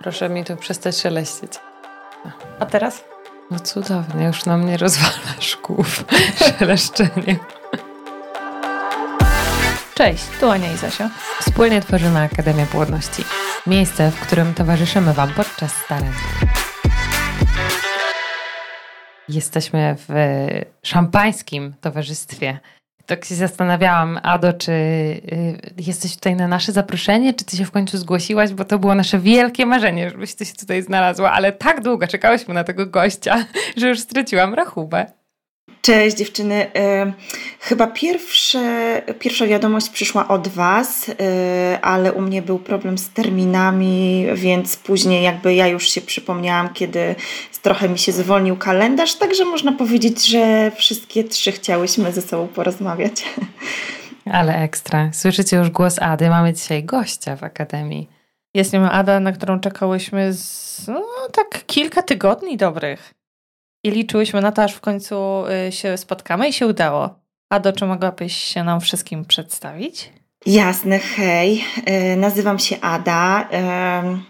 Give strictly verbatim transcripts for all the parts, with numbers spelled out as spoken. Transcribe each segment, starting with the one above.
Proszę mi tu przestać szeleścić. A teraz? No cudownie, już na mnie rozwalasz głów szeleszczeniem. Cześć, tu Ania i Zosia. Wspólnie tworzymy Akademię Płodności. Miejsce, w którym towarzyszymy Wam podczas starań. Jesteśmy w szampańskim towarzystwie. Tak się zastanawiałam, Ado, czy jesteś tutaj na nasze zaproszenie, czy ty się w końcu zgłosiłaś, bo to było nasze wielkie marzenie, żebyś ty się tutaj znalazła, ale tak długo czekałyśmy na tego gościa, że już straciłam rachubę. Cześć dziewczyny. Chyba pierwsze, pierwsza wiadomość przyszła od Was, ale u mnie był problem z terminami, więc później jakby ja już się przypomniałam, kiedy trochę mi się zwolnił kalendarz, także można powiedzieć, że wszystkie trzy chciałyśmy ze sobą porozmawiać. Ale ekstra. Słyszycie już głos Ady. Mamy dzisiaj gościa w Akademii. Jest nią Ada, na którą czekałyśmy z, no, tak kilka tygodni dobrych. I liczyłyśmy na to, aż w końcu się spotkamy i się udało. Ado, czy mogłabyś się nam wszystkim przedstawić? Jasne, hej. Nazywam się Ada.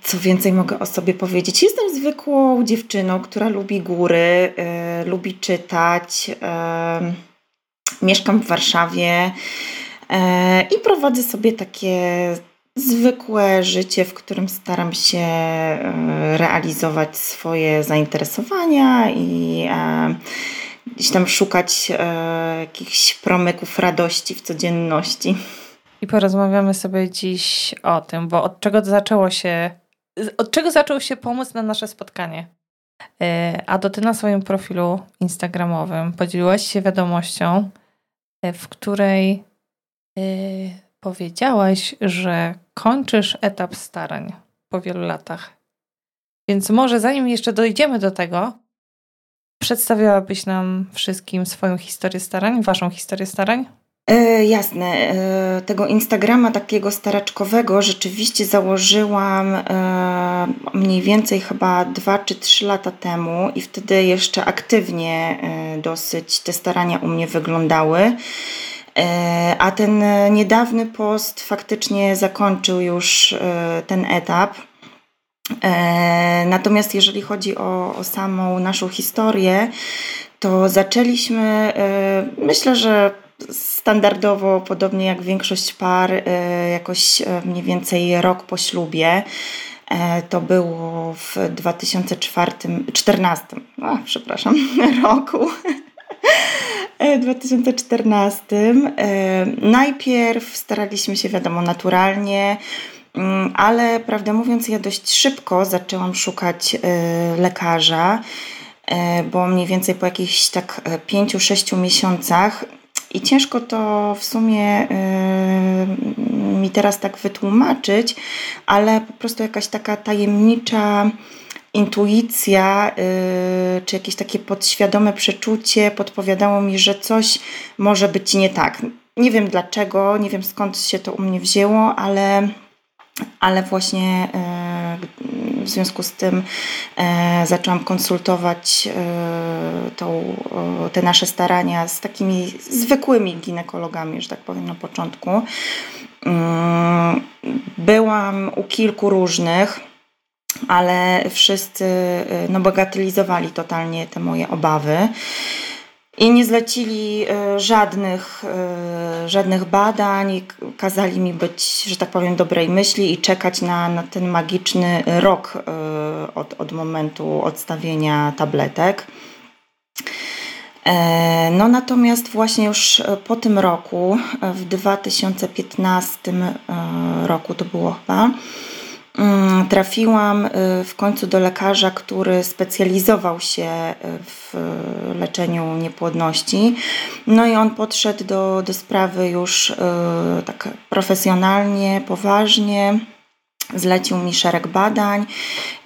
Co więcej mogę o sobie powiedzieć? Jestem zwykłą dziewczyną, która lubi góry, lubi czytać. Mieszkam w Warszawie i prowadzę sobie takie zwykłe życie, w którym staram się realizować swoje zainteresowania i gdzieś tam szukać jakichś promyków radości w codzienności. I porozmawiamy sobie dziś o tym, bo od czego zaczęło się, od czego zaczął się pomysł na nasze spotkanie? Ado, ty na swoim profilu instagramowym podzieliłaś się wiadomością, w której powiedziałaś, że kończysz etap starań po wielu latach. Więc może zanim jeszcze dojdziemy do tego, przedstawiłabyś nam wszystkim swoją historię starań, waszą historię starań? E, jasne. E, tego Instagrama takiego staraczkowego rzeczywiście założyłam e, mniej więcej chyba dwa czy trzy lata temu i wtedy jeszcze aktywnie e, dosyć te starania u mnie wyglądały. A ten niedawny post faktycznie zakończył już ten etap. Natomiast jeżeli chodzi o, o samą naszą historię, to zaczęliśmy, myślę, że standardowo, podobnie jak większość par, jakoś mniej więcej rok po ślubie. To było w dwa tysiące czternastym, a, przepraszam, roku. dwa tysiące czternastym. Najpierw staraliśmy się, wiadomo, naturalnie, ale prawdę mówiąc, ja dość szybko zaczęłam szukać lekarza, bo mniej więcej po jakichś tak pięciu sześciu miesiącach i ciężko to w sumie mi teraz tak wytłumaczyć, ale po prostu jakaś taka tajemnicza intuicja yy, czy jakieś takie podświadome przeczucie podpowiadało mi, że coś może być nie tak. Nie wiem dlaczego, nie wiem skąd się to u mnie wzięło, ale, ale właśnie yy, w związku z tym yy, zaczęłam konsultować yy, tą, yy, te nasze starania z takimi zwykłymi ginekologami, że tak powiem, na początku. Yy, byłam u kilku różnych, ale wszyscy no, bagatelizowali totalnie te moje obawy i nie zlecili żadnych, żadnych badań, kazali mi być, że tak powiem, dobrej myśli i czekać na, na ten magiczny rok od, od momentu odstawienia tabletek. No natomiast właśnie już po tym roku, w dwa tysiące piętnastym roku to było chyba, trafiłam w końcu do lekarza, który specjalizował się w leczeniu niepłodności. No i on podszedł do, do sprawy już tak profesjonalnie, poważnie. Zlecił mi szereg badań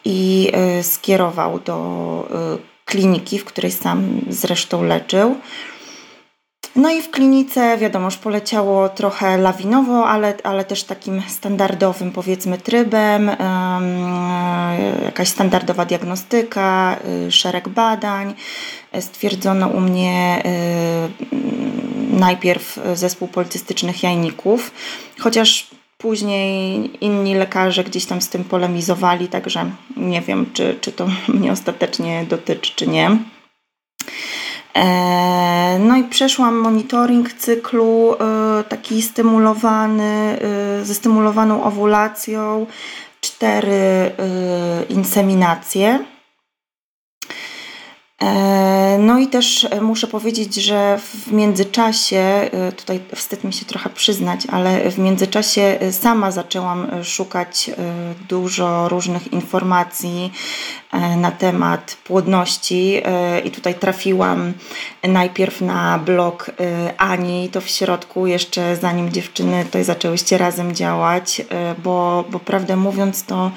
i skierował do kliniki, w której sam zresztą leczył. No i w klinice, wiadomo, już poleciało trochę lawinowo, ale, ale też takim standardowym, powiedzmy, trybem, yy, jakaś standardowa diagnostyka, yy, szereg badań. Stwierdzono u mnie yy, najpierw zespół policystycznych jajników, chociaż Później inni lekarze gdzieś tam z tym polemizowali, także nie wiem, czy, czy to mnie ostatecznie dotyczy, czy nie. No i przeszłam monitoring cyklu taki stymulowany, ze stymulowaną owulacją, cztery inseminacje. No i też muszę powiedzieć, że w międzyczasie, tutaj wstyd mi się trochę przyznać, ale w międzyczasie sama zaczęłam szukać dużo różnych informacji na temat płodności i tutaj trafiłam najpierw na blog Ani, to w środku, jeszcze zanim dziewczyny tutaj zaczęłyście razem działać, bo, bo prawdę mówiąc to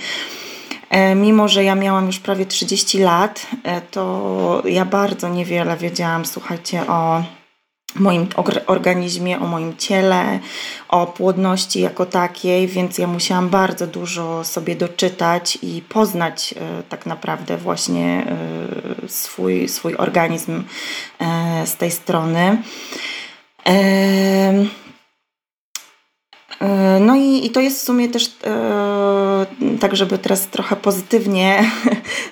mimo, że ja miałam już prawie trzydzieści lat, to ja bardzo niewiele wiedziałam, słuchajcie, o moim organizmie, o moim ciele, o płodności jako takiej, więc ja musiałam bardzo dużo sobie doczytać i poznać e, tak naprawdę właśnie e, swój, swój organizm e, z tej strony. E, No i, i to jest w sumie też yy, tak, żeby teraz trochę pozytywnie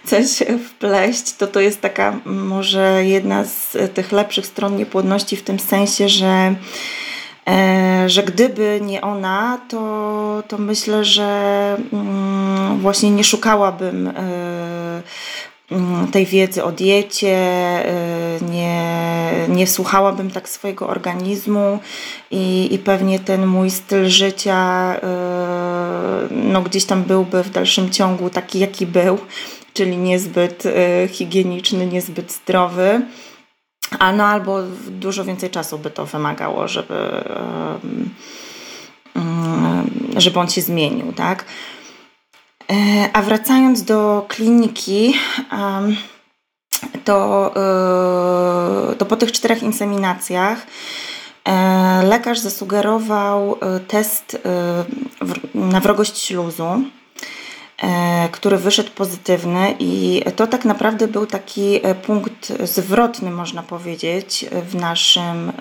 coś wpleść, to to jest taka może jedna z tych lepszych stron niepłodności w tym sensie, że, yy, że gdyby nie ona, to, to myślę, że yy, właśnie nie szukałabym yy, tej wiedzy o diecie, nie, nie słuchałabym tak swojego organizmu i, i pewnie ten mój styl życia no, gdzieś tam byłby w dalszym ciągu taki, jaki był, czyli niezbyt higieniczny, niezbyt zdrowy. A no, albo dużo więcej czasu by to wymagało, żeby, żeby on się zmienił, tak? A wracając do kliniki, to, to po tych czterech inseminacjach lekarz zasugerował test na wrogość śluzu, który wyszedł pozytywny i to tak naprawdę był taki punkt zwrotny, można powiedzieć, w naszym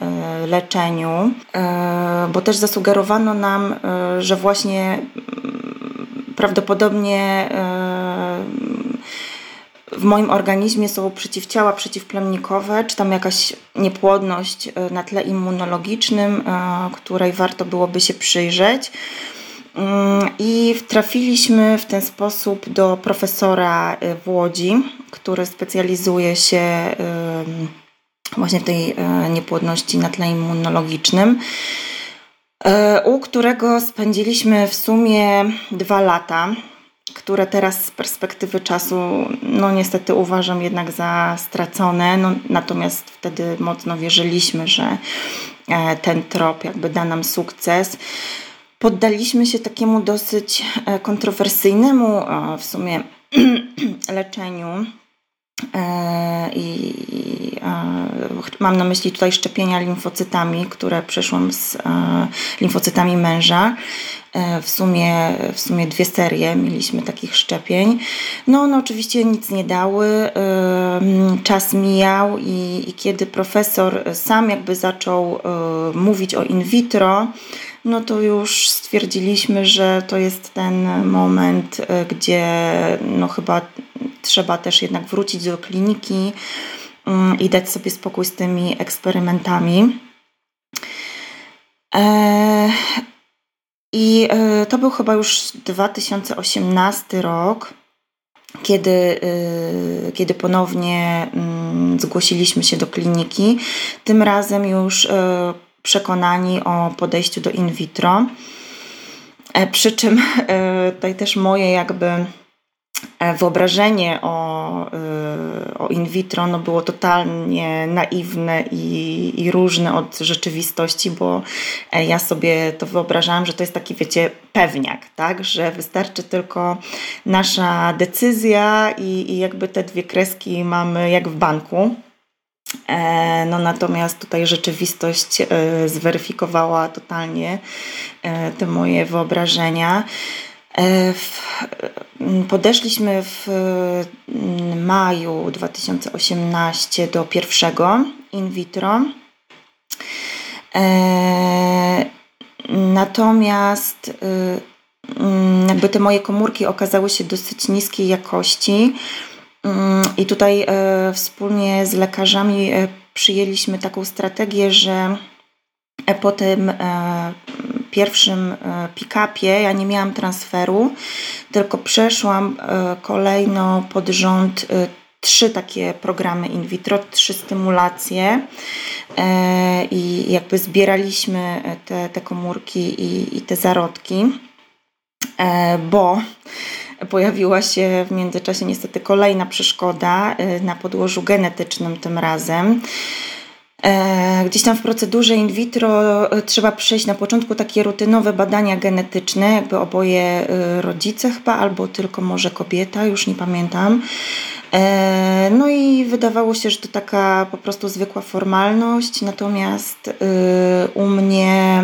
leczeniu, bo też zasugerowano nam, że właśnie prawdopodobnie w moim organizmie są przeciwciała przeciwplemnikowe, czy tam jakaś niepłodność na tle immunologicznym, której warto byłoby się przyjrzeć. I trafiliśmy w ten sposób do profesora w Łodzi, który specjalizuje się właśnie w tej niepłodności na tle immunologicznym, u którego spędziliśmy w sumie dwa lata, które teraz z perspektywy czasu, no niestety uważam jednak za stracone, no, natomiast wtedy mocno wierzyliśmy, że ten trop jakby da nam sukces. Poddaliśmy się takiemu dosyć kontrowersyjnemu w sumie leczeniu i mam na myśli tutaj szczepienia limfocytami, które przeszłam z limfocytami męża. W sumie, w sumie dwie serie mieliśmy takich szczepień. No one oczywiście nic nie dały, czas mijał i, i kiedy profesor sam jakby zaczął mówić o in vitro, no to już stwierdziliśmy, że to jest ten moment, gdzie no chyba trzeba też jednak wrócić do kliniki i dać sobie spokój z tymi eksperymentami. I to był chyba już dwa tysiące osiemnasty rok, kiedy, kiedy ponownie zgłosiliśmy się do kliniki. Tym razem już przekonani o podejściu do in vitro. Przy czym tutaj też moje jakby wyobrażenie o, o in vitro no było totalnie naiwne i, i różne od rzeczywistości, bo ja sobie to wyobrażałam, że to jest taki, wiecie, pewniak, tak? Że wystarczy tylko nasza decyzja i, i jakby te dwie kreski mamy jak w banku. No natomiast tutaj rzeczywistość zweryfikowała totalnie te moje wyobrażenia. Podeszliśmy w maju dwa tysiące osiemnastego do pierwszego in vitro. Natomiast jakby te moje komórki okazały się dosyć niskiej jakości i tutaj wspólnie z lekarzami przyjęliśmy taką strategię, że po tym pierwszym pick-upie ja nie miałam transferu, tylko przeszłam kolejno pod rząd trzy takie programy in vitro, trzy stymulacje i jakby zbieraliśmy te, te komórki i, i te zarodki, bo pojawiła się w międzyczasie niestety kolejna przeszkoda na podłożu genetycznym tym razem. Gdzieś tam w procedurze in vitro trzeba przejść na początku takie rutynowe badania genetyczne, jakby oboje rodzice chyba, albo tylko może kobieta, już nie pamiętam. No i wydawało się, że to taka po prostu zwykła formalność, natomiast u mnie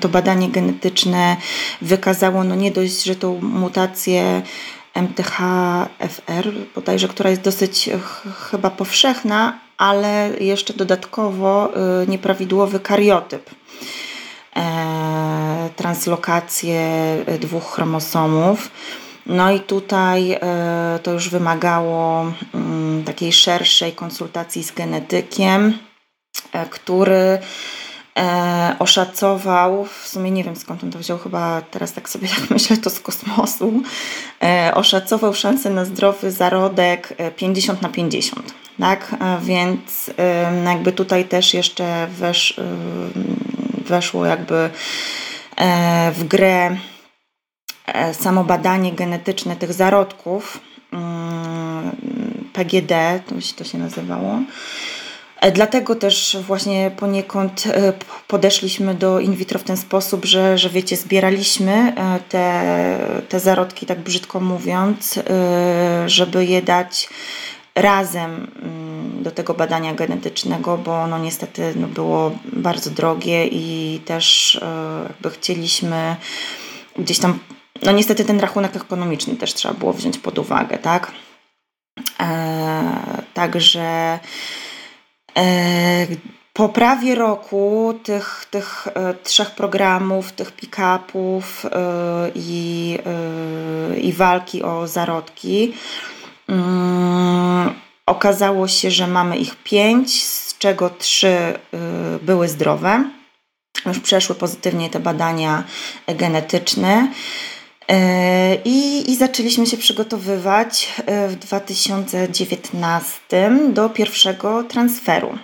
to badanie genetyczne wykazało, no nie dość, że tą mutację M T H F R bodajże, która jest dosyć chyba powszechna, ale jeszcze dodatkowo nieprawidłowy kariotyp, translokację dwóch chromosomów. No i tutaj to już wymagało takiej szerszej konsultacji z genetykiem, który oszacował, w sumie nie wiem skąd on to wziął, chyba teraz tak sobie jak myślę, to z kosmosu, oszacował szansę na zdrowy zarodek pięćdziesiąt na pięćdziesiąt, tak? Więc jakby tutaj też jeszcze wesz, weszło jakby w grę samo badanie genetyczne tych zarodków, P G D to się, to się nazywało. Dlatego też właśnie poniekąd podeszliśmy do in vitro w ten sposób, że, że wiecie, zbieraliśmy te, te zarodki, tak brzydko mówiąc, żeby je dać razem do tego badania genetycznego, bo ono niestety no, było bardzo drogie i też jakby chcieliśmy gdzieś tam, no niestety ten rachunek ekonomiczny też trzeba było wziąć pod uwagę, tak? Eee, także po prawie roku tych, tych trzech programów, tych pick-upów i, i walki o zarodki okazało się, że mamy ich pięć, z czego trzy były zdrowe. Już przeszły pozytywnie te badania genetyczne. I, I zaczęliśmy się przygotowywać w dwa tysiące dziewiętnastym do pierwszego transferu.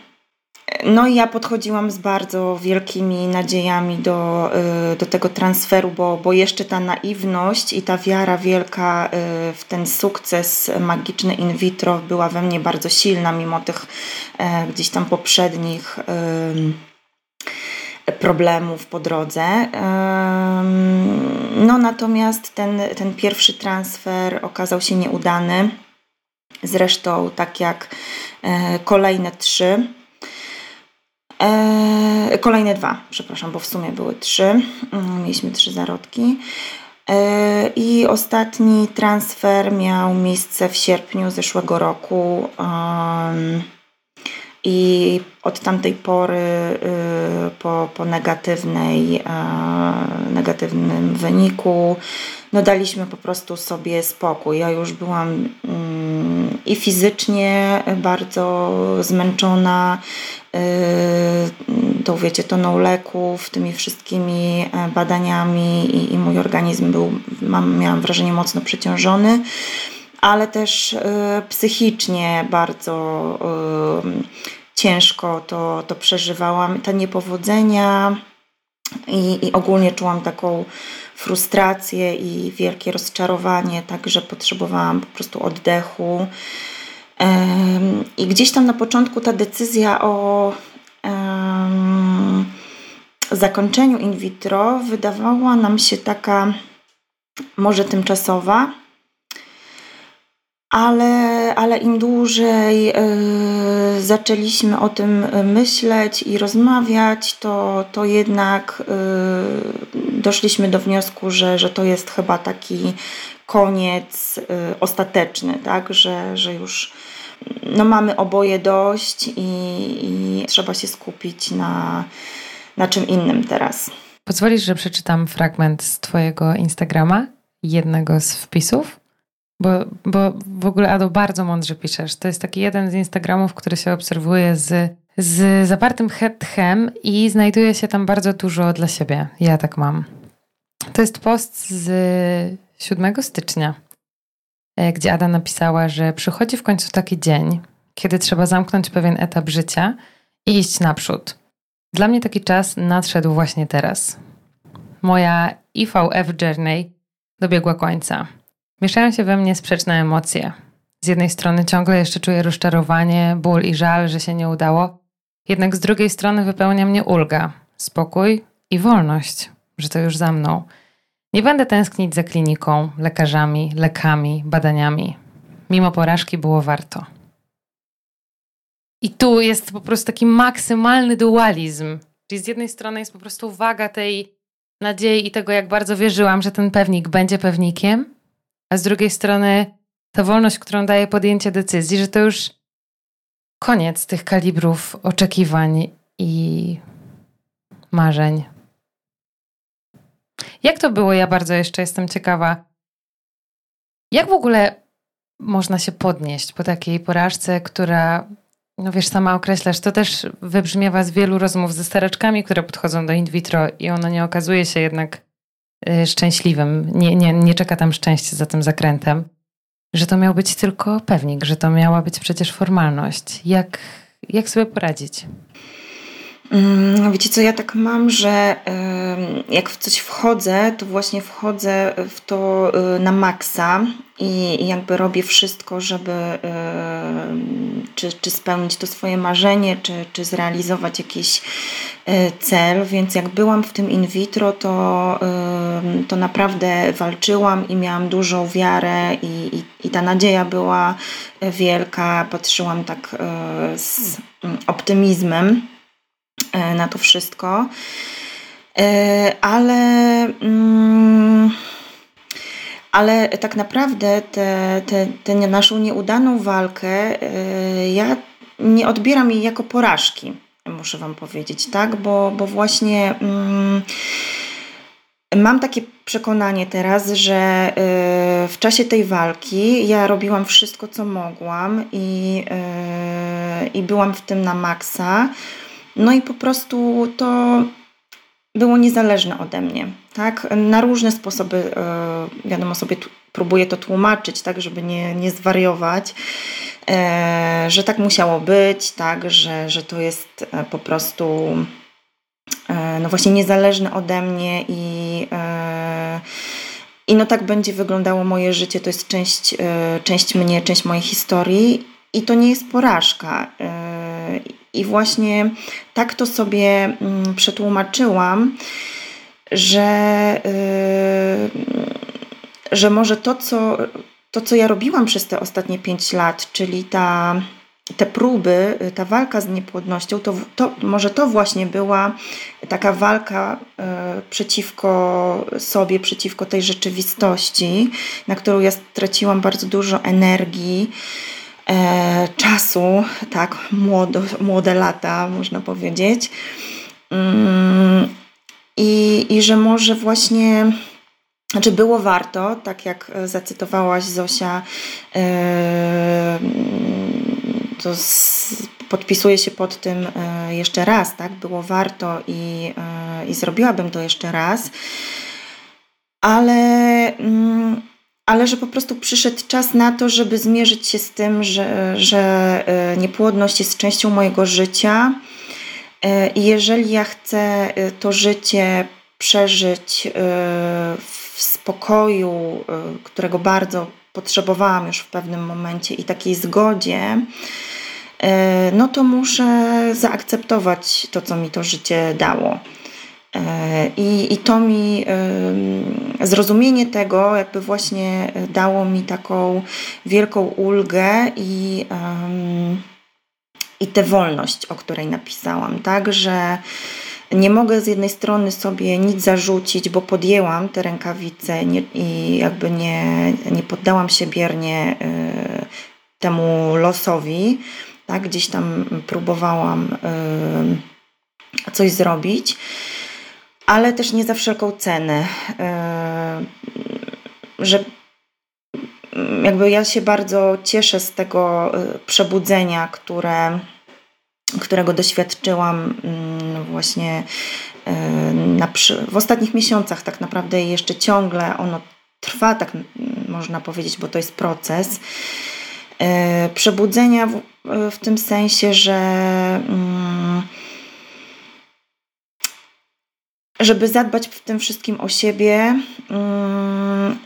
No i ja podchodziłam z bardzo wielkimi nadziejami do, do tego transferu, bo, bo jeszcze ta naiwność i ta wiara wielka w ten sukces magiczny in vitro była we mnie bardzo silna, mimo tych gdzieś tam poprzednich problemów po drodze. No natomiast ten, ten pierwszy transfer okazał się nieudany. Zresztą tak jak kolejne trzy. Kolejne dwa, przepraszam, bo w sumie były trzy. Mieliśmy trzy zarodki. I ostatni transfer miał miejsce w sierpniu zeszłego roku. I od tamtej pory po, po negatywnej, negatywnym wyniku no daliśmy po prostu sobie spokój. Ja już byłam i fizycznie bardzo zmęczona tą, wiecie, toną leków, tymi wszystkimi badaniami i, i mój organizm był, mam, miałam wrażenie, mocno przeciążony, ale też y, psychicznie bardzo y, ciężko to, to przeżywałam. Te niepowodzenia i, i ogólnie czułam taką frustrację i wielkie rozczarowanie, także potrzebowałam po prostu oddechu. Y, I gdzieś tam na początku ta decyzja o y, zakończeniu in vitro wydawała nam się taka może tymczasowa, Ale, ale im dłużej yy, zaczęliśmy o tym myśleć i rozmawiać, to, to jednak yy, doszliśmy do wniosku, że, że to jest chyba taki koniec yy, ostateczny, tak? Że, że już no, mamy oboje dość i, i trzeba się skupić na, na czym innym teraz. Pozwolisz, że przeczytam fragment z twojego Instagrama, jednego z wpisów? Bo, bo w ogóle, Ado, bardzo mądrze piszesz. To jest taki jeden z Instagramów, który się obserwuje z, z zapartym tchem i znajduje się tam bardzo dużo dla siebie. Ja tak mam. To jest post z siódmego stycznia, gdzie Ada napisała, że przychodzi w końcu taki dzień, kiedy trzeba zamknąć pewien etap życia i iść naprzód. Dla mnie taki czas nadszedł właśnie teraz. Moja I V F journey dobiegła końca. Mieszają się we mnie sprzeczne emocje. Z jednej strony ciągle jeszcze czuję rozczarowanie, ból i żal, że się nie udało, jednak z drugiej strony wypełnia mnie ulga, spokój i wolność, że to już za mną. Nie będę tęsknić za kliniką, lekarzami, lekami, badaniami. Mimo porażki było warto. I tu jest po prostu taki maksymalny dualizm. Czyli z jednej strony jest po prostu waga tej nadziei i tego, jak bardzo wierzyłam, że ten pewnik będzie pewnikiem, a z drugiej strony ta wolność, którą daje podjęcie decyzji, że to już koniec tych kalibrów oczekiwań i marzeń. Jak to było? Ja bardzo jeszcze jestem ciekawa. Jak w ogóle można się podnieść po takiej porażce, która, no wiesz, sama określasz, to też wybrzmiewa z wielu rozmów ze staraczkami, które podchodzą do in vitro i ono nie okazuje się jednak y, szczęśliwym. Nie, nie, nie czeka tam szczęście za tym zakrętem. Że to miał być tylko pewnik, że to miała być przecież formalność. Jak, jak sobie poradzić? Wiecie co, ja tak mam, że jak w coś wchodzę, to właśnie wchodzę w to na maksa i jakby robię wszystko, żeby czy, czy spełnić to swoje marzenie, czy, czy zrealizować jakiś cel, więc jak byłam w tym in vitro, to, to naprawdę walczyłam i miałam dużą wiarę i, i, i ta nadzieja była wielka, patrzyłam tak z optymizmem na to wszystko, ale, ale tak naprawdę tę naszą nieudaną walkę ja nie odbieram jej jako porażki, muszę wam powiedzieć, tak, bo, bo właśnie mam takie przekonanie teraz, że w czasie tej walki ja robiłam wszystko, co mogłam i, i byłam w tym na maksa. No i po prostu to było niezależne ode mnie, tak? Na różne sposoby, yy, wiadomo, sobie t- próbuję to tłumaczyć, tak, żeby nie, nie zwariować, yy, że tak musiało być, tak, że, że to jest yy, po prostu yy, no właśnie niezależne ode mnie i yy, i no tak będzie wyglądało moje życie, to jest część, yy, część mnie, część mojej historii i to nie jest porażka. Yy, I właśnie tak to sobie przetłumaczyłam, że, yy, że może to co, to, co ja robiłam przez te ostatnie pięć lat, czyli ta, te próby, ta walka z niepłodnością, to, to może to właśnie była taka walka yy, przeciwko sobie, przeciwko tej rzeczywistości, na którą ja straciłam bardzo dużo energii, E, czasu, tak, młodo, młode lata, można powiedzieć. Ym, i, I że może właśnie, znaczy było warto, tak jak zacytowałaś, Zosia, e, to z, podpisuję się pod tym e, jeszcze raz, tak, było warto i, e, i zrobiłabym to jeszcze raz, ale mm, ale że po prostu przyszedł czas na to, żeby zmierzyć się z tym, że, że niepłodność jest częścią mojego życia i jeżeli ja chcę to życie przeżyć w spokoju, którego bardzo potrzebowałam już w pewnym momencie i takiej zgodzie, no to muszę zaakceptować to, co mi to życie dało. I, i to mi y, zrozumienie tego jakby właśnie dało mi taką wielką ulgę i, y, i tę wolność, o której napisałam, tak, że nie mogę z jednej strony sobie nic zarzucić, bo podjęłam te rękawice nie, i jakby nie, nie poddałam się biernie y, temu losowi, tak, gdzieś tam próbowałam y, coś zrobić. ale też nie za wszelką cenę, że jakby ja się bardzo cieszę z tego przebudzenia, które, którego doświadczyłam właśnie na, w ostatnich miesiącach tak naprawdę i jeszcze ciągle ono trwa, tak można powiedzieć, bo to jest proces przebudzenia w, w tym sensie, że żeby zadbać w tym wszystkim o siebie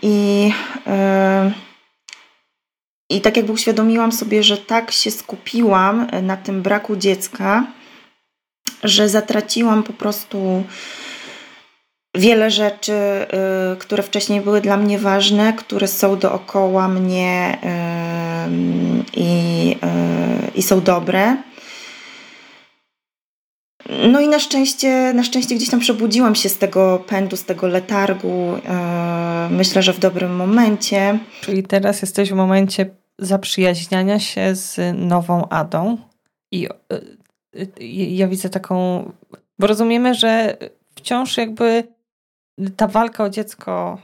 i, i tak jakby uświadomiłam sobie, że tak się skupiłam na tym braku dziecka, że zatraciłam po prostu wiele rzeczy, które wcześniej były dla mnie ważne, które są dookoła mnie i, i są dobre. No i na szczęście, na szczęście gdzieś tam przebudziłam się z tego pędu, z tego letargu. Myślę, że w dobrym momencie. Czyli teraz jesteś w momencie zaprzyjaźniania się z nową Adą i ja widzę taką, bo rozumiemy, że wciąż jakby ta walka o dziecko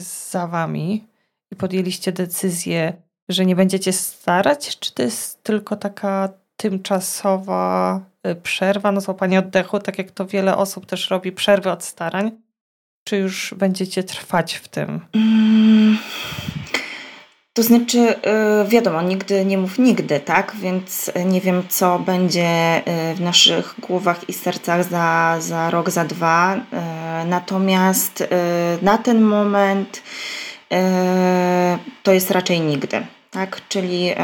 jest za wami i podjęliście decyzję, że nie będziecie starać, czy to jest tylko taka tymczasowa przerwa, no złapanie oddechu, tak jak to wiele osób też robi, przerwy od starań, czy już będziecie trwać w tym? Mm, to znaczy, yy, wiadomo, nigdy nie mów nigdy, tak? Więc nie wiem, co będzie w naszych głowach i sercach za, za rok, za dwa. Yy, natomiast yy, na ten moment yy, to jest raczej nigdy, tak? Czyli yy,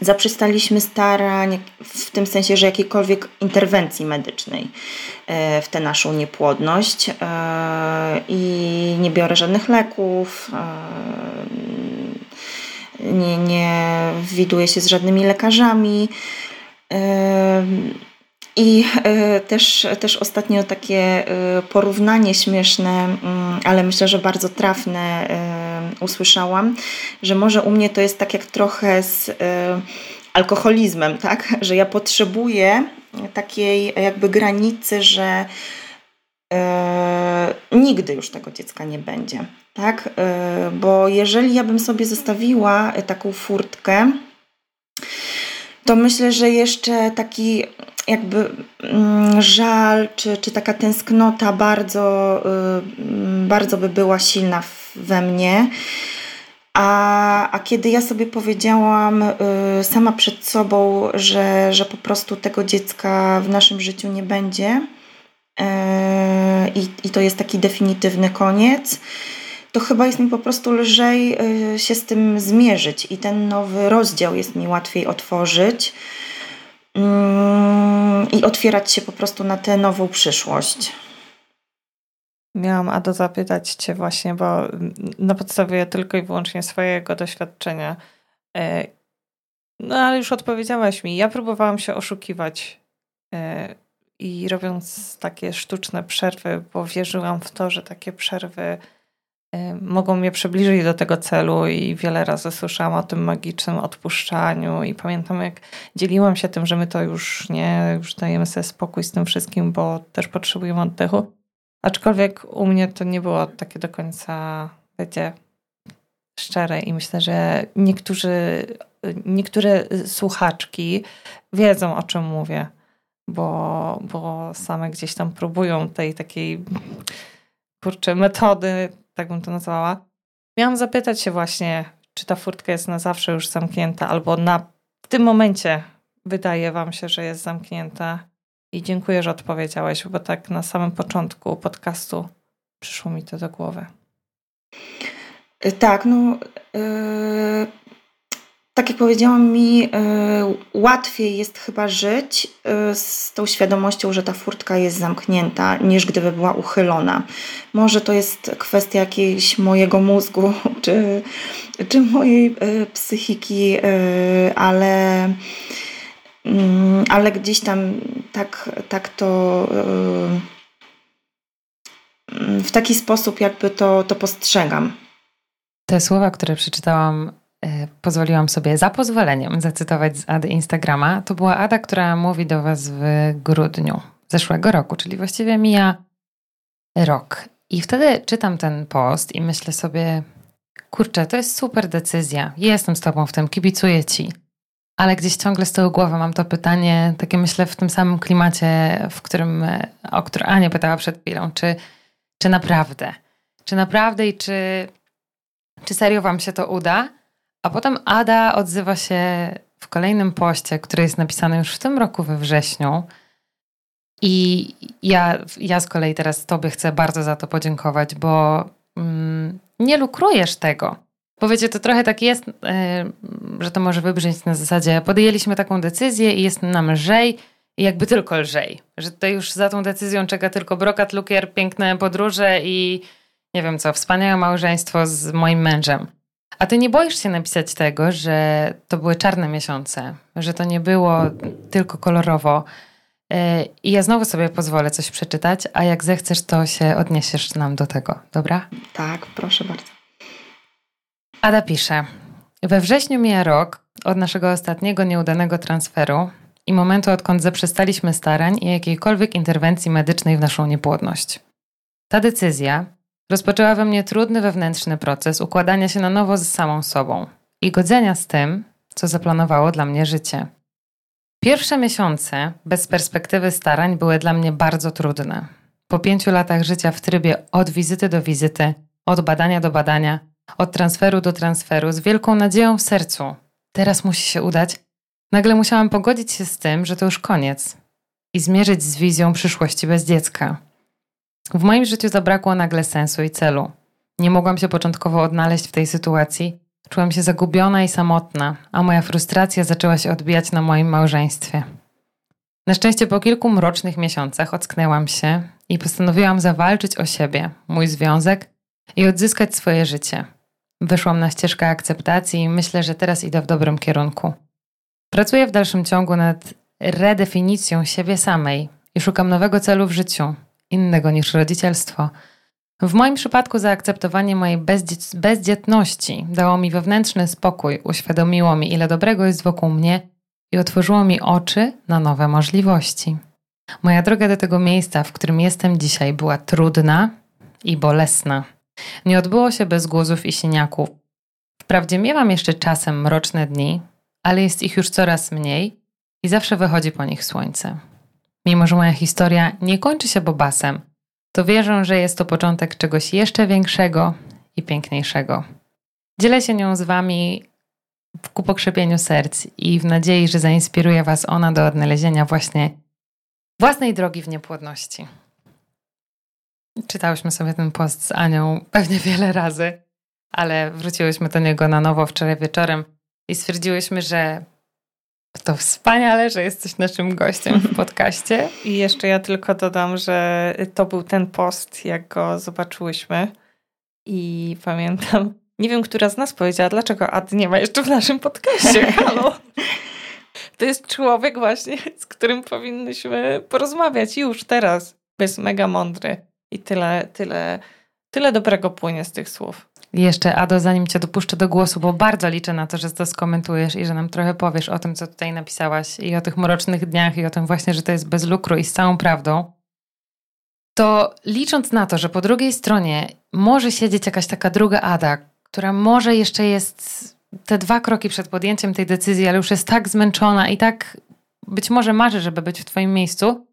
zaprzestaliśmy starań w tym sensie, że jakiejkolwiek interwencji medycznej w tę naszą niepłodność i nie biorę żadnych leków, nie, nie widuję się z żadnymi lekarzami i też, też ostatnio takie porównanie śmieszne, ale myślę, że bardzo trafne usłyszałam, że może u mnie to jest tak jak trochę z y, alkoholizmem, tak? Że ja potrzebuję takiej jakby granicy, że y, nigdy już tego dziecka nie będzie, tak? Y, bo jeżeli ja bym sobie zostawiła taką furtkę, to myślę, że jeszcze taki jakby żal czy, czy taka tęsknota bardzo, bardzo by była silna we mnie. A, a kiedy ja sobie powiedziałam sama przed sobą, że, że po prostu tego dziecka w naszym życiu nie będzie i, i to jest taki definitywny koniec, to chyba jest mi po prostu lżej się z tym zmierzyć i ten nowy rozdział jest mi łatwiej otworzyć i otwierać się po prostu na tę nową przyszłość. Miałam Ado zapytać cię właśnie, bo na podstawie tylko i wyłącznie swojego doświadczenia, no ale już odpowiedziałaś mi, ja próbowałam się oszukiwać i robiąc takie sztuczne przerwy, bo wierzyłam w to, że takie przerwy mogą mnie przybliżyć do tego celu i wiele razy słyszałam o tym magicznym odpuszczaniu i pamiętam, jak dzieliłam się tym, że my to już nie, już dajemy sobie spokój z tym wszystkim, bo też potrzebujemy oddechu. Aczkolwiek u mnie to nie było takie do końca, wiecie, szczere i myślę, że niektórzy, niektóre słuchaczki wiedzą, o czym mówię, bo, bo same gdzieś tam próbują tej takiej, kurczę, metody, tak bym to nazwała. Miałam zapytać się właśnie, czy ta furtka jest na zawsze już zamknięta, albo na, w tym momencie wydaje wam się, że jest zamknięta. I dziękuję, że odpowiedziałeś, bo tak na samym początku podcastu przyszło mi to do głowy. Tak, no yy, tak jak powiedziałam, mi yy, łatwiej jest chyba żyć yy, z tą świadomością, że ta furtka jest zamknięta, niż gdyby była uchylona. Może to jest kwestia jakiegoś mojego mózgu, czy, czy mojej yy, psychiki, yy, ale... ale gdzieś tam tak, tak to yy, w taki sposób jakby to, to postrzegam. Te słowa, które przeczytałam, yy, pozwoliłam sobie za pozwoleniem zacytować z Ady Instagrama. To była Ada, która mówi do was w grudniu zeszłego roku, czyli właściwie mija rok. I wtedy czytam ten post i myślę sobie, kurczę, to jest super decyzja, jestem z tobą w tym, kibicuję ci. Ale gdzieś ciągle z tyłu głowy mam to pytanie, takie myślę w tym samym klimacie, w którym, o którym Ania pytała przed chwilą, czy, czy naprawdę? Czy naprawdę i czy, czy serio wam się to uda? A potem Ada odzywa się w kolejnym poście, który jest napisany już w tym roku we wrześniu. I ja, ja z kolei teraz tobie chcę bardzo za to podziękować, bo mm, nie lukrujesz tego. Bo wiecie, to trochę tak jest, yy, że to może wybrzmieć na zasadzie podjęliśmy taką decyzję i jest nam lżej i jakby tylko lżej. Że to już za tą decyzją czeka tylko brokat, lukier, piękne podróże i nie wiem co, wspaniałe małżeństwo z moim mężem. A ty nie boisz się napisać tego, że to były czarne miesiące, że to nie było tylko kolorowo. Yy, I ja znowu sobie pozwolę coś przeczytać, a jak zechcesz, to się odniesiesz nam do tego, dobra? Tak, proszę bardzo. Ada pisze, we wrześniu mija rok od naszego ostatniego nieudanego transferu i momentu, odkąd zaprzestaliśmy starań i jakiejkolwiek interwencji medycznej w naszą niepłodność. Ta decyzja rozpoczęła we mnie trudny wewnętrzny proces układania się na nowo z samą sobą i godzenia z tym, co zaplanowało dla mnie życie. Pierwsze miesiące bez perspektywy starań były dla mnie bardzo trudne. Po pięciu latach życia w trybie od wizyty do wizyty, od badania do badania, od transferu do transferu, z wielką nadzieją w sercu. Teraz musi się udać. Nagle musiałam pogodzić się z tym, że to już koniec i zmierzyć z wizją przyszłości bez dziecka. W moim życiu zabrakło nagle sensu i celu. Nie mogłam się początkowo odnaleźć w tej sytuacji. Czułam się zagubiona i samotna, a moja frustracja zaczęła się odbijać na moim małżeństwie. Na szczęście po kilku mrocznych miesiącach ocknęłam się i postanowiłam zawalczyć o siebie, mój związek i odzyskać swoje życie. Wyszłam na ścieżkę akceptacji i myślę, że teraz idę w dobrym kierunku. Pracuję w dalszym ciągu nad redefinicją siebie samej i szukam nowego celu w życiu, innego niż rodzicielstwo. W moim przypadku zaakceptowanie mojej bezdzie- bezdzietności dało mi wewnętrzny spokój, uświadomiło mi, ile dobrego jest wokół mnie i otworzyło mi oczy na nowe możliwości. Moja droga do tego miejsca, w którym jestem dzisiaj, była trudna i bolesna. Nie odbyło się bez guzów i siniaków. Wprawdzie miewam jeszcze czasem mroczne dni, ale jest ich już coraz mniej i zawsze wychodzi po nich słońce. Mimo że moja historia nie kończy się bobasem, to wierzę, że jest to początek czegoś jeszcze większego i piękniejszego. Dzielę się nią z wami ku pokrzepieniu serc i w nadziei, że zainspiruje was ona do odnalezienia właśnie własnej drogi w niepłodności. Czytałyśmy sobie ten post z Anią pewnie wiele razy, ale wróciłyśmy do niego na nowo wczoraj wieczorem i stwierdziłyśmy, że to wspaniale, że jesteś naszym gościem w podcaście. I jeszcze ja tylko dodam, że to był ten post, jak go zobaczyłyśmy i pamiętam, nie wiem, która z nas powiedziała, dlaczego Ady nie ma jeszcze w naszym podcaście, halo. To jest człowiek właśnie, z którym powinnyśmy porozmawiać już teraz, bo jest mega mądry. I tyle, tyle, tyle dobrego płynie z tych słów. Jeszcze, Ado, zanim cię dopuszczę do głosu, bo bardzo liczę na to, że to skomentujesz i że nam trochę powiesz o tym, co tutaj napisałaś i o tych mrocznych dniach i o tym właśnie, że to jest bez lukru i z całą prawdą, to licząc na to, że po drugiej stronie może siedzieć jakaś taka druga Ada, która może jeszcze jest te dwa kroki przed podjęciem tej decyzji, ale już jest tak zmęczona i tak być może marzy, żeby być w twoim miejscu,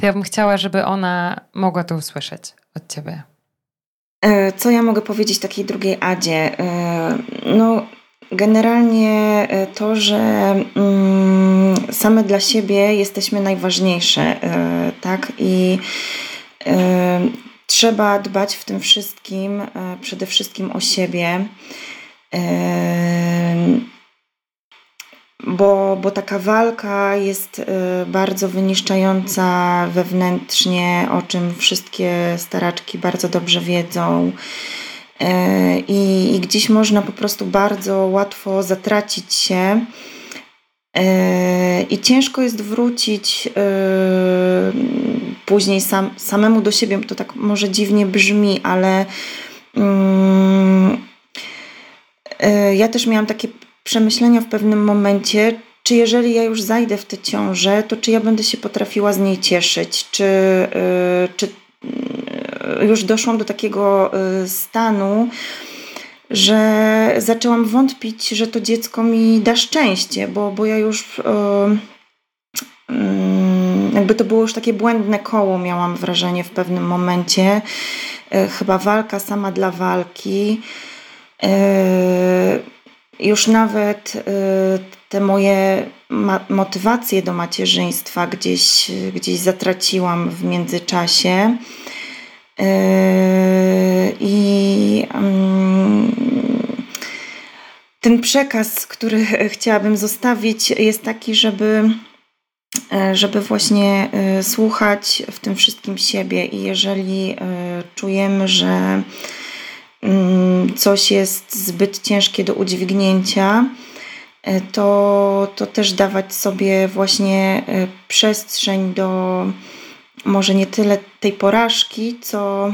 to ja bym chciała, żeby ona mogła to usłyszeć od ciebie. Co ja mogę powiedzieć takiej drugiej Adzie? No, generalnie to, że same dla siebie jesteśmy najważniejsze, tak? I trzeba dbać w tym wszystkim, przede wszystkim o siebie, Bo, bo taka walka jest y, bardzo wyniszczająca wewnętrznie, o czym wszystkie staraczki bardzo dobrze wiedzą. Y, i, i gdzieś można po prostu bardzo łatwo zatracić się y, i ciężko jest wrócić y, później sam, samemu do siebie. To tak może dziwnie brzmi, ale y, y, ja też miałam takie przemyślenia w pewnym momencie, czy jeżeli ja już zajdę w tę ciążę, to czy ja będę się potrafiła z niej cieszyć, czy, yy, czy yy, już doszłam do takiego yy, stanu, że zaczęłam wątpić, że to dziecko mi da szczęście, bo, bo ja już yy, yy, jakby to było już takie błędne koło, miałam wrażenie w pewnym momencie, yy, chyba walka sama dla walki. Yy, Już nawet y, te moje ma- motywacje do macierzyństwa gdzieś, gdzieś zatraciłam w międzyczasie. I y, y, y, ten przekaz, który chciałabym zostawić, jest taki, żeby, y, żeby właśnie y, słuchać w tym wszystkim siebie. I jeżeli y, czujemy, że coś jest zbyt ciężkie do udźwignięcia, to, to też dawać sobie właśnie przestrzeń do może nie tyle tej porażki, co,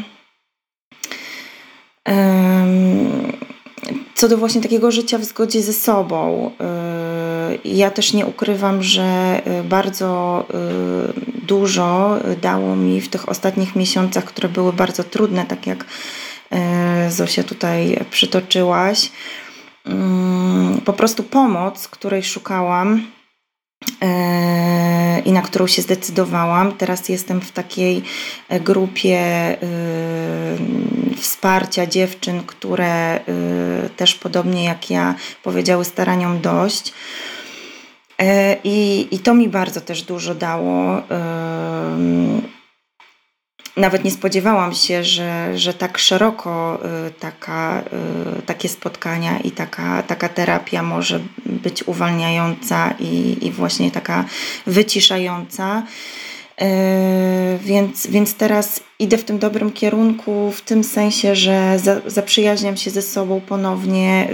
co do właśnie takiego życia w zgodzie ze sobą. Ja też nie ukrywam, że bardzo dużo dało mi w tych ostatnich miesiącach, które były bardzo trudne, tak jak Zosia tutaj przytoczyłaś, po prostu pomoc, której szukałam i na którą się zdecydowałam. Teraz jestem w takiej grupie wsparcia dziewczyn, które też podobnie jak ja powiedziały staraniom dość. I, i to mi bardzo też dużo dało. Nawet nie spodziewałam się, że, że tak szeroko taka, takie spotkania i taka, taka terapia może być uwalniająca i, i właśnie taka wyciszająca. Więc, więc teraz idę w tym dobrym kierunku, w tym sensie, że za, zaprzyjaźniam się ze sobą ponownie,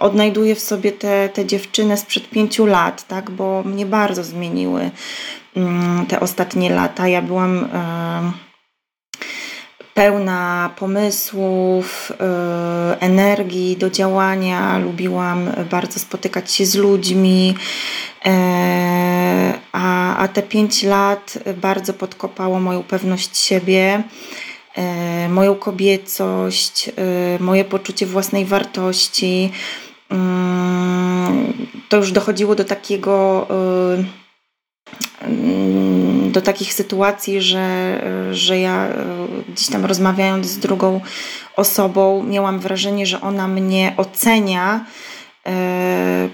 odnajduję w sobie te, te dziewczyny sprzed pięciu lat, tak? Bo mnie bardzo zmieniły te ostatnie lata. Ja byłam pełna pomysłów, energii do działania, lubiłam bardzo spotykać się z ludźmi, a, a te pięć lat bardzo podkopało moją pewność siebie, moją kobiecość, moje poczucie własnej wartości. To już dochodziło do takiego... do takich sytuacji, że, że ja gdzieś tam rozmawiając z drugą osobą miałam wrażenie, że ona mnie ocenia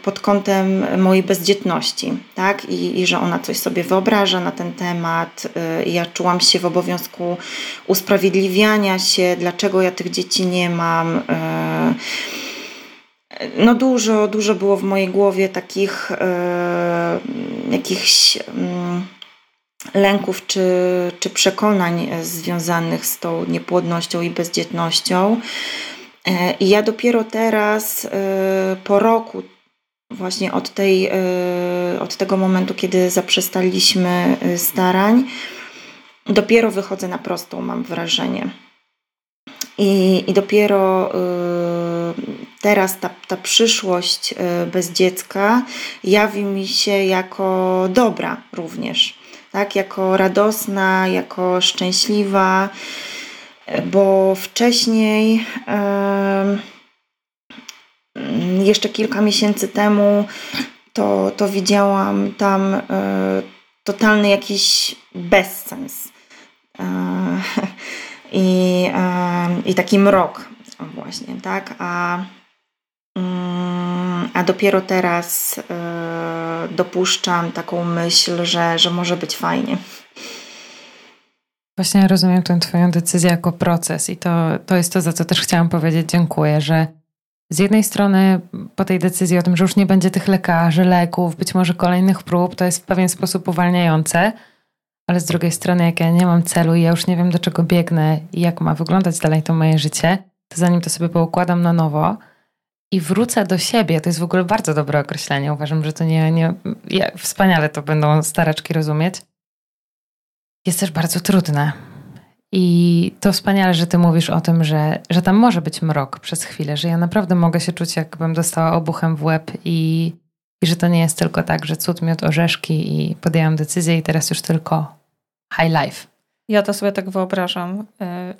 pod kątem mojej bezdzietności, tak? I, i że ona coś sobie wyobraża na ten temat. Ja czułam się w obowiązku usprawiedliwiania się, dlaczego ja tych dzieci nie mam. No dużo, dużo było w mojej głowie takich e, jakichś e, lęków czy, czy przekonań związanych z tą niepłodnością i bezdzietnością. E, I ja dopiero teraz, e, po roku, właśnie od, tej, e, od tego momentu, kiedy zaprzestaliśmy starań, dopiero wychodzę na prostą, mam wrażenie. I, i dopiero... E, Teraz ta, ta przyszłość bez dziecka jawi mi się jako dobra również, tak? Jako radosna, jako szczęśliwa, bo wcześniej, jeszcze kilka miesięcy temu, to, to widziałam tam totalny jakiś bezsens i, i taki mrok właśnie, tak? A A dopiero teraz y, dopuszczam taką myśl, że, że może być fajnie. Właśnie rozumiem tę twoją decyzję jako proces i to, to jest to, za co też chciałam powiedzieć dziękuję, że z jednej strony po tej decyzji o tym, że już nie będzie tych lekarzy, leków, być może kolejnych prób, to jest w pewien sposób uwalniające, ale z drugiej strony jak ja nie mam celu i ja już nie wiem do czego biegnę i jak ma wyglądać dalej to moje życie, to zanim to sobie poukładam na nowo... I wrócę do siebie. To jest w ogóle bardzo dobre określenie. Uważam, że to nie... nie ja, wspaniale to będą staraczki rozumieć. Jest też bardzo trudne. I to wspaniale, że ty mówisz o tym, że, że tam może być mrok przez chwilę, że ja naprawdę mogę się czuć, jakbym dostała obuchem w łeb i, I że to nie jest tylko tak, że cud, miód, orzeszki i podjęłam decyzję i teraz już tylko high life. Ja to sobie tak wyobrażam,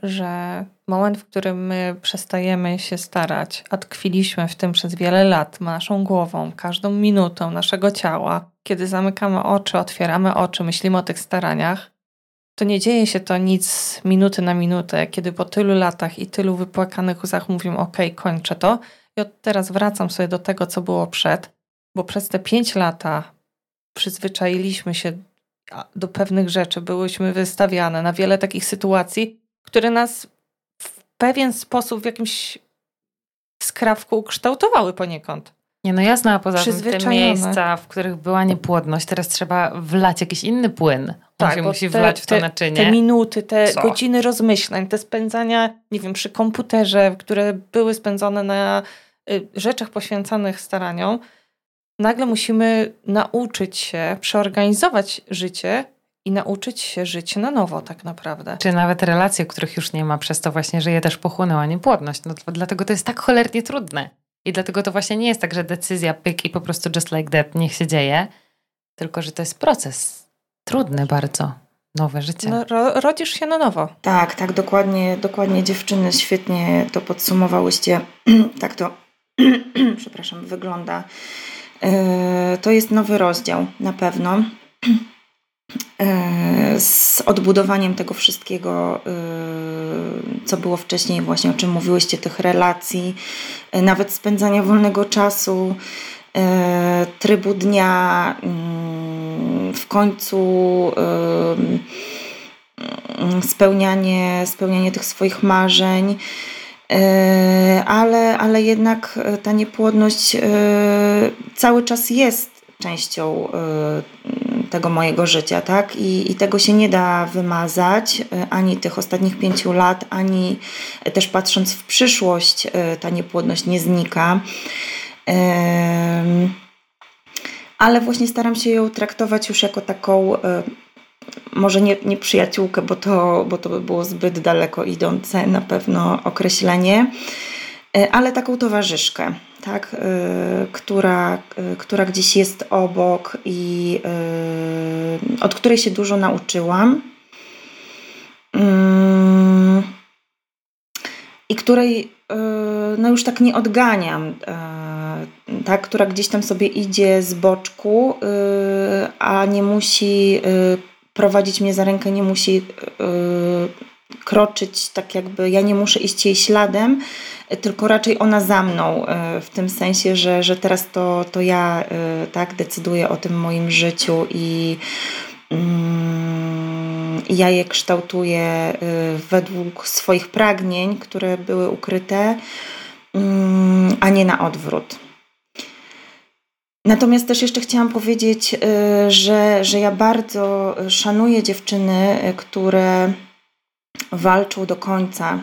że moment, w którym my przestajemy się starać, a tkwiliśmy w tym przez wiele lat, naszą głową, każdą minutą naszego ciała, kiedy zamykamy oczy, otwieramy oczy, myślimy o tych staraniach, to nie dzieje się to nic minuty na minutę, kiedy po tylu latach i tylu wypłakanych łzach mówimy, ok, kończę to i od teraz wracam sobie do tego, co było przed, bo przez te pięć lata przyzwyczailiśmy się do pewnych rzeczy, byłyśmy wystawiane na wiele takich sytuacji, które nas w pewien sposób w jakimś skrawku kształtowały poniekąd. Nie, no jasne, a poza tym te miejsca, w których była niepłodność, teraz trzeba wlać jakiś inny płyn. Tak, się musi te, wlać w to te, naczynie. Te minuty, te Co? godziny rozmyślań, te spędzania, nie wiem, przy komputerze, które były spędzone na y, rzeczach poświęcanych staraniom, nagle musimy nauczyć się przeorganizować życie i nauczyć się żyć na nowo tak naprawdę. Czy nawet relacje, których już nie ma, przez to właśnie, że je też pochłonęła niepłodność. No, dlatego to jest tak cholernie trudne. I dlatego to właśnie nie jest tak, że decyzja pyk i po prostu just like that, niech się dzieje. Tylko, że to jest proces. Trudny bardzo. Nowe życie. No, ro- rodzisz się na nowo. Tak, tak, dokładnie, dokładnie dziewczyny świetnie to podsumowałyście. Tak to, przepraszam, wygląda. To jest nowy rozdział na pewno z odbudowaniem tego wszystkiego, co było wcześniej, właśnie o czym mówiłyście, tych relacji, nawet spędzania wolnego czasu, trybu dnia, w końcu spełnianie, spełnianie tych swoich marzeń. Ale, ale jednak ta niepłodność cały czas jest częścią tego mojego życia, tak? I, i tego się nie da wymazać, ani tych ostatnich pięciu lat, ani też patrząc w przyszłość, ta niepłodność nie znika. Ale właśnie staram się ją traktować już jako taką, może nie, nie przyjaciółkę, bo to, bo to by było zbyt daleko idące na pewno określenie, ale taką towarzyszkę, tak? Yy, która, yy, która gdzieś jest obok i yy, od której się dużo nauczyłam yy, i której yy, no już tak nie odganiam, yy, tak? Która gdzieś tam sobie idzie z boczku, yy, a nie musi yy, prowadzić mnie za rękę, nie musi yy, kroczyć, tak jakby ja nie muszę iść jej śladem, tylko raczej ona za mną, yy, w tym sensie, że, że teraz to, to ja yy, tak decyduję o tym moim życiu i yy, ja je kształtuję yy, według swoich pragnień, które były ukryte, yy, a nie na odwrót. Natomiast też jeszcze chciałam powiedzieć, że, że ja bardzo szanuję dziewczyny, które walczą do końca,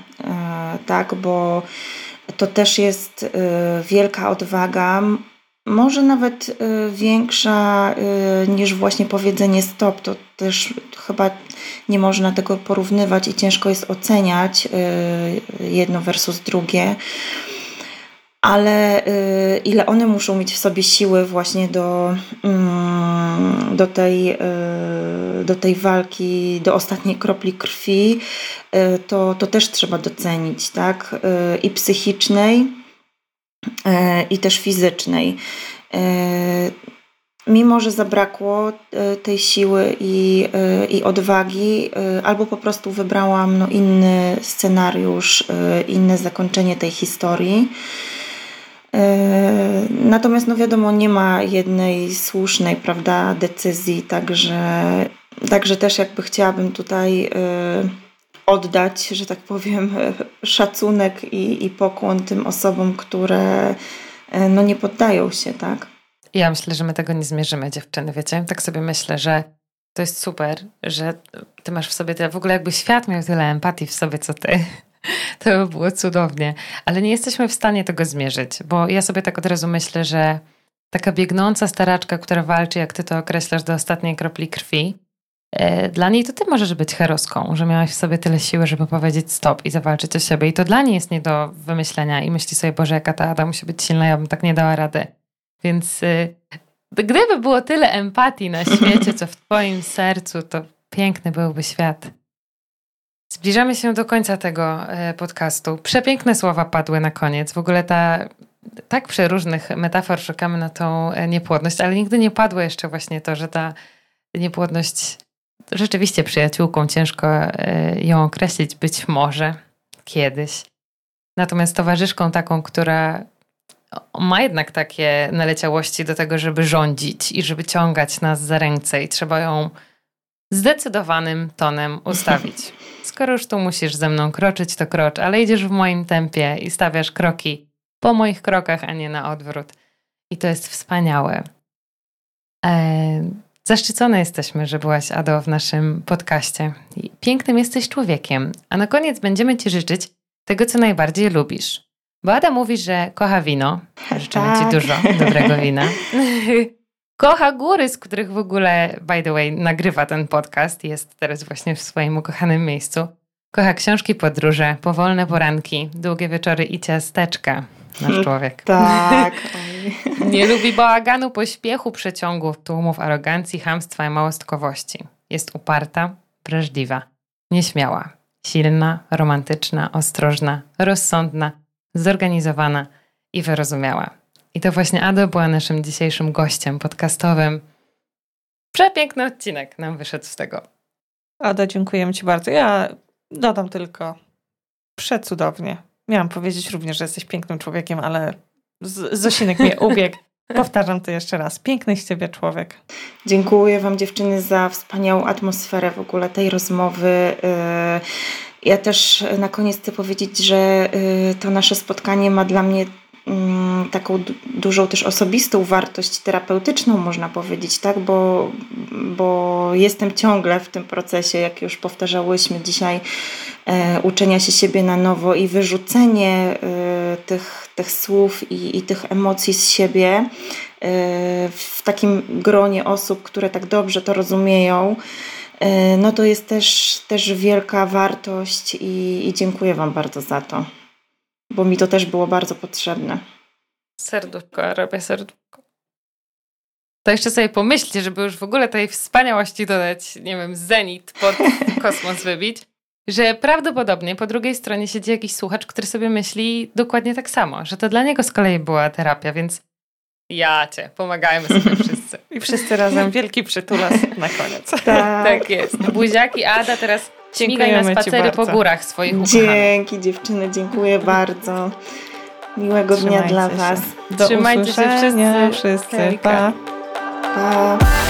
tak, bo to też jest wielka odwaga, może nawet większa niż właśnie powiedzenie stop, to też chyba nie można tego porównywać i ciężko jest oceniać jedno versus drugie. Ale y, ile one muszą mieć w sobie siły właśnie do, y, do, tej, y, do tej walki, do ostatniej kropli krwi, y, to, to też trzeba docenić, tak? Y, I psychicznej, y, i też fizycznej. Y, mimo, że zabrakło y, tej siły i, y, i odwagi, y, albo po prostu wybrałam no, inny scenariusz, y, inne zakończenie tej historii. Natomiast no wiadomo, nie ma jednej słusznej, prawda, decyzji, także, także też jakby chciałabym tutaj y, oddać, że tak powiem, szacunek i, i pokłon tym osobom, które y, no nie poddają się, tak? Ja myślę, że my tego nie zmierzymy, dziewczyny, wiecie? Tak sobie myślę, że to jest super, że ty masz w sobie tyle, w ogóle jakby świat miał tyle empatii w sobie, co ty. To by było cudownie, ale nie jesteśmy w stanie tego zmierzyć, bo ja sobie tak od razu myślę, że taka biegnąca staraczka, która walczy, jak ty to określasz, do ostatniej kropli krwi, yy, dla niej to ty możesz być heroską, że miałaś w sobie tyle siły, żeby powiedzieć stop i zawalczyć o siebie i to dla niej jest nie do wymyślenia i myśli sobie, Boże, jaka ta Ada musi być silna, ja bym tak nie dała rady, więc yy, Gdyby było tyle empatii na świecie, co w twoim sercu, to piękny byłby świat. Zbliżamy się do końca tego podcastu. Przepiękne słowa padły na koniec. W ogóle ta, tak przeróżnych metafor szukamy na tą niepłodność, ale nigdy nie padło jeszcze właśnie to, że ta niepłodność rzeczywiście przyjaciółką, ciężko ją określić, być może kiedyś. Natomiast towarzyszką taką, która ma jednak takie naleciałości do tego, żeby rządzić i żeby ciągać nas za ręce i trzeba ją zdecydowanym tonem ustawić. Skoro już tu musisz ze mną kroczyć, to krocz, ale idziesz w moim tempie i stawiasz kroki po moich krokach, a nie na odwrót. I to jest wspaniałe. Eee, zaszczycone jesteśmy, że byłaś, Ado, w naszym podcaście. Pięknym jesteś człowiekiem, a na koniec będziemy ci życzyć tego, co najbardziej lubisz. Bo Ada mówi, że kocha wino. Życzymy tak. ci dużo dobrego wina. Kocha góry, z których w ogóle, by the way, nagrywa ten podcast. Jest teraz właśnie w swoim ukochanym miejscu. Kocha książki, podróże, powolne poranki, długie wieczory i ciasteczka. Nasz człowiek. Tak. Nie lubi bałaganu, pośpiechu, przeciągów, tłumów, arogancji, chamstwa i małostkowości. Jest uparta, wrażliwa, nieśmiała, silna, romantyczna, ostrożna, rozsądna, zorganizowana i wyrozumiała. I to właśnie Ada była naszym dzisiejszym gościem podcastowym. Przepiękny odcinek nam wyszedł z tego. Ada, dziękujemy ci bardzo. Ja dodam tylko przecudownie. Miałam powiedzieć również, że jesteś pięknym człowiekiem, ale Zosinek mnie ubiegł. Powtarzam to jeszcze raz. Piękny z ciebie człowiek. Dziękuję wam, dziewczyny, za wspaniałą atmosferę w ogóle tej rozmowy. Ja też na koniec chcę powiedzieć, że to nasze spotkanie ma dla mnie taką dużą też osobistą wartość terapeutyczną, można powiedzieć, tak, bo, bo jestem ciągle w tym procesie, jak już powtarzałyśmy dzisiaj, e, uczenia się siebie na nowo i wyrzucenie e, tych, tych słów i, i tych emocji z siebie e, w takim gronie osób, które tak dobrze to rozumieją, e, no to jest też, też wielka wartość i, i dziękuję wam bardzo za to. Bo mi to też było bardzo potrzebne. Serduszko, robię serduszko. To jeszcze sobie pomyślcie, żeby już w ogóle tej wspaniałości dodać, nie wiem, zenit pod kosmos wybić, że prawdopodobnie po drugiej stronie siedzi jakiś słuchacz, który sobie myśli dokładnie tak samo, że to dla niego z kolei była terapia, więc ja cię, pomagajmy sobie wszyscy. I wszyscy razem wielki przytulas na koniec. Tak, tak jest. Buziaki, Ada teraz śmigaj na spacery po górach swoich ukochanych. Dzięki dziewczyny, dziękuję bardzo. Miłego Trzymajcie dnia dla się. Was. Do Trzymajcie usłyszenia. Się wszyscy. wszyscy. Pa. Pa.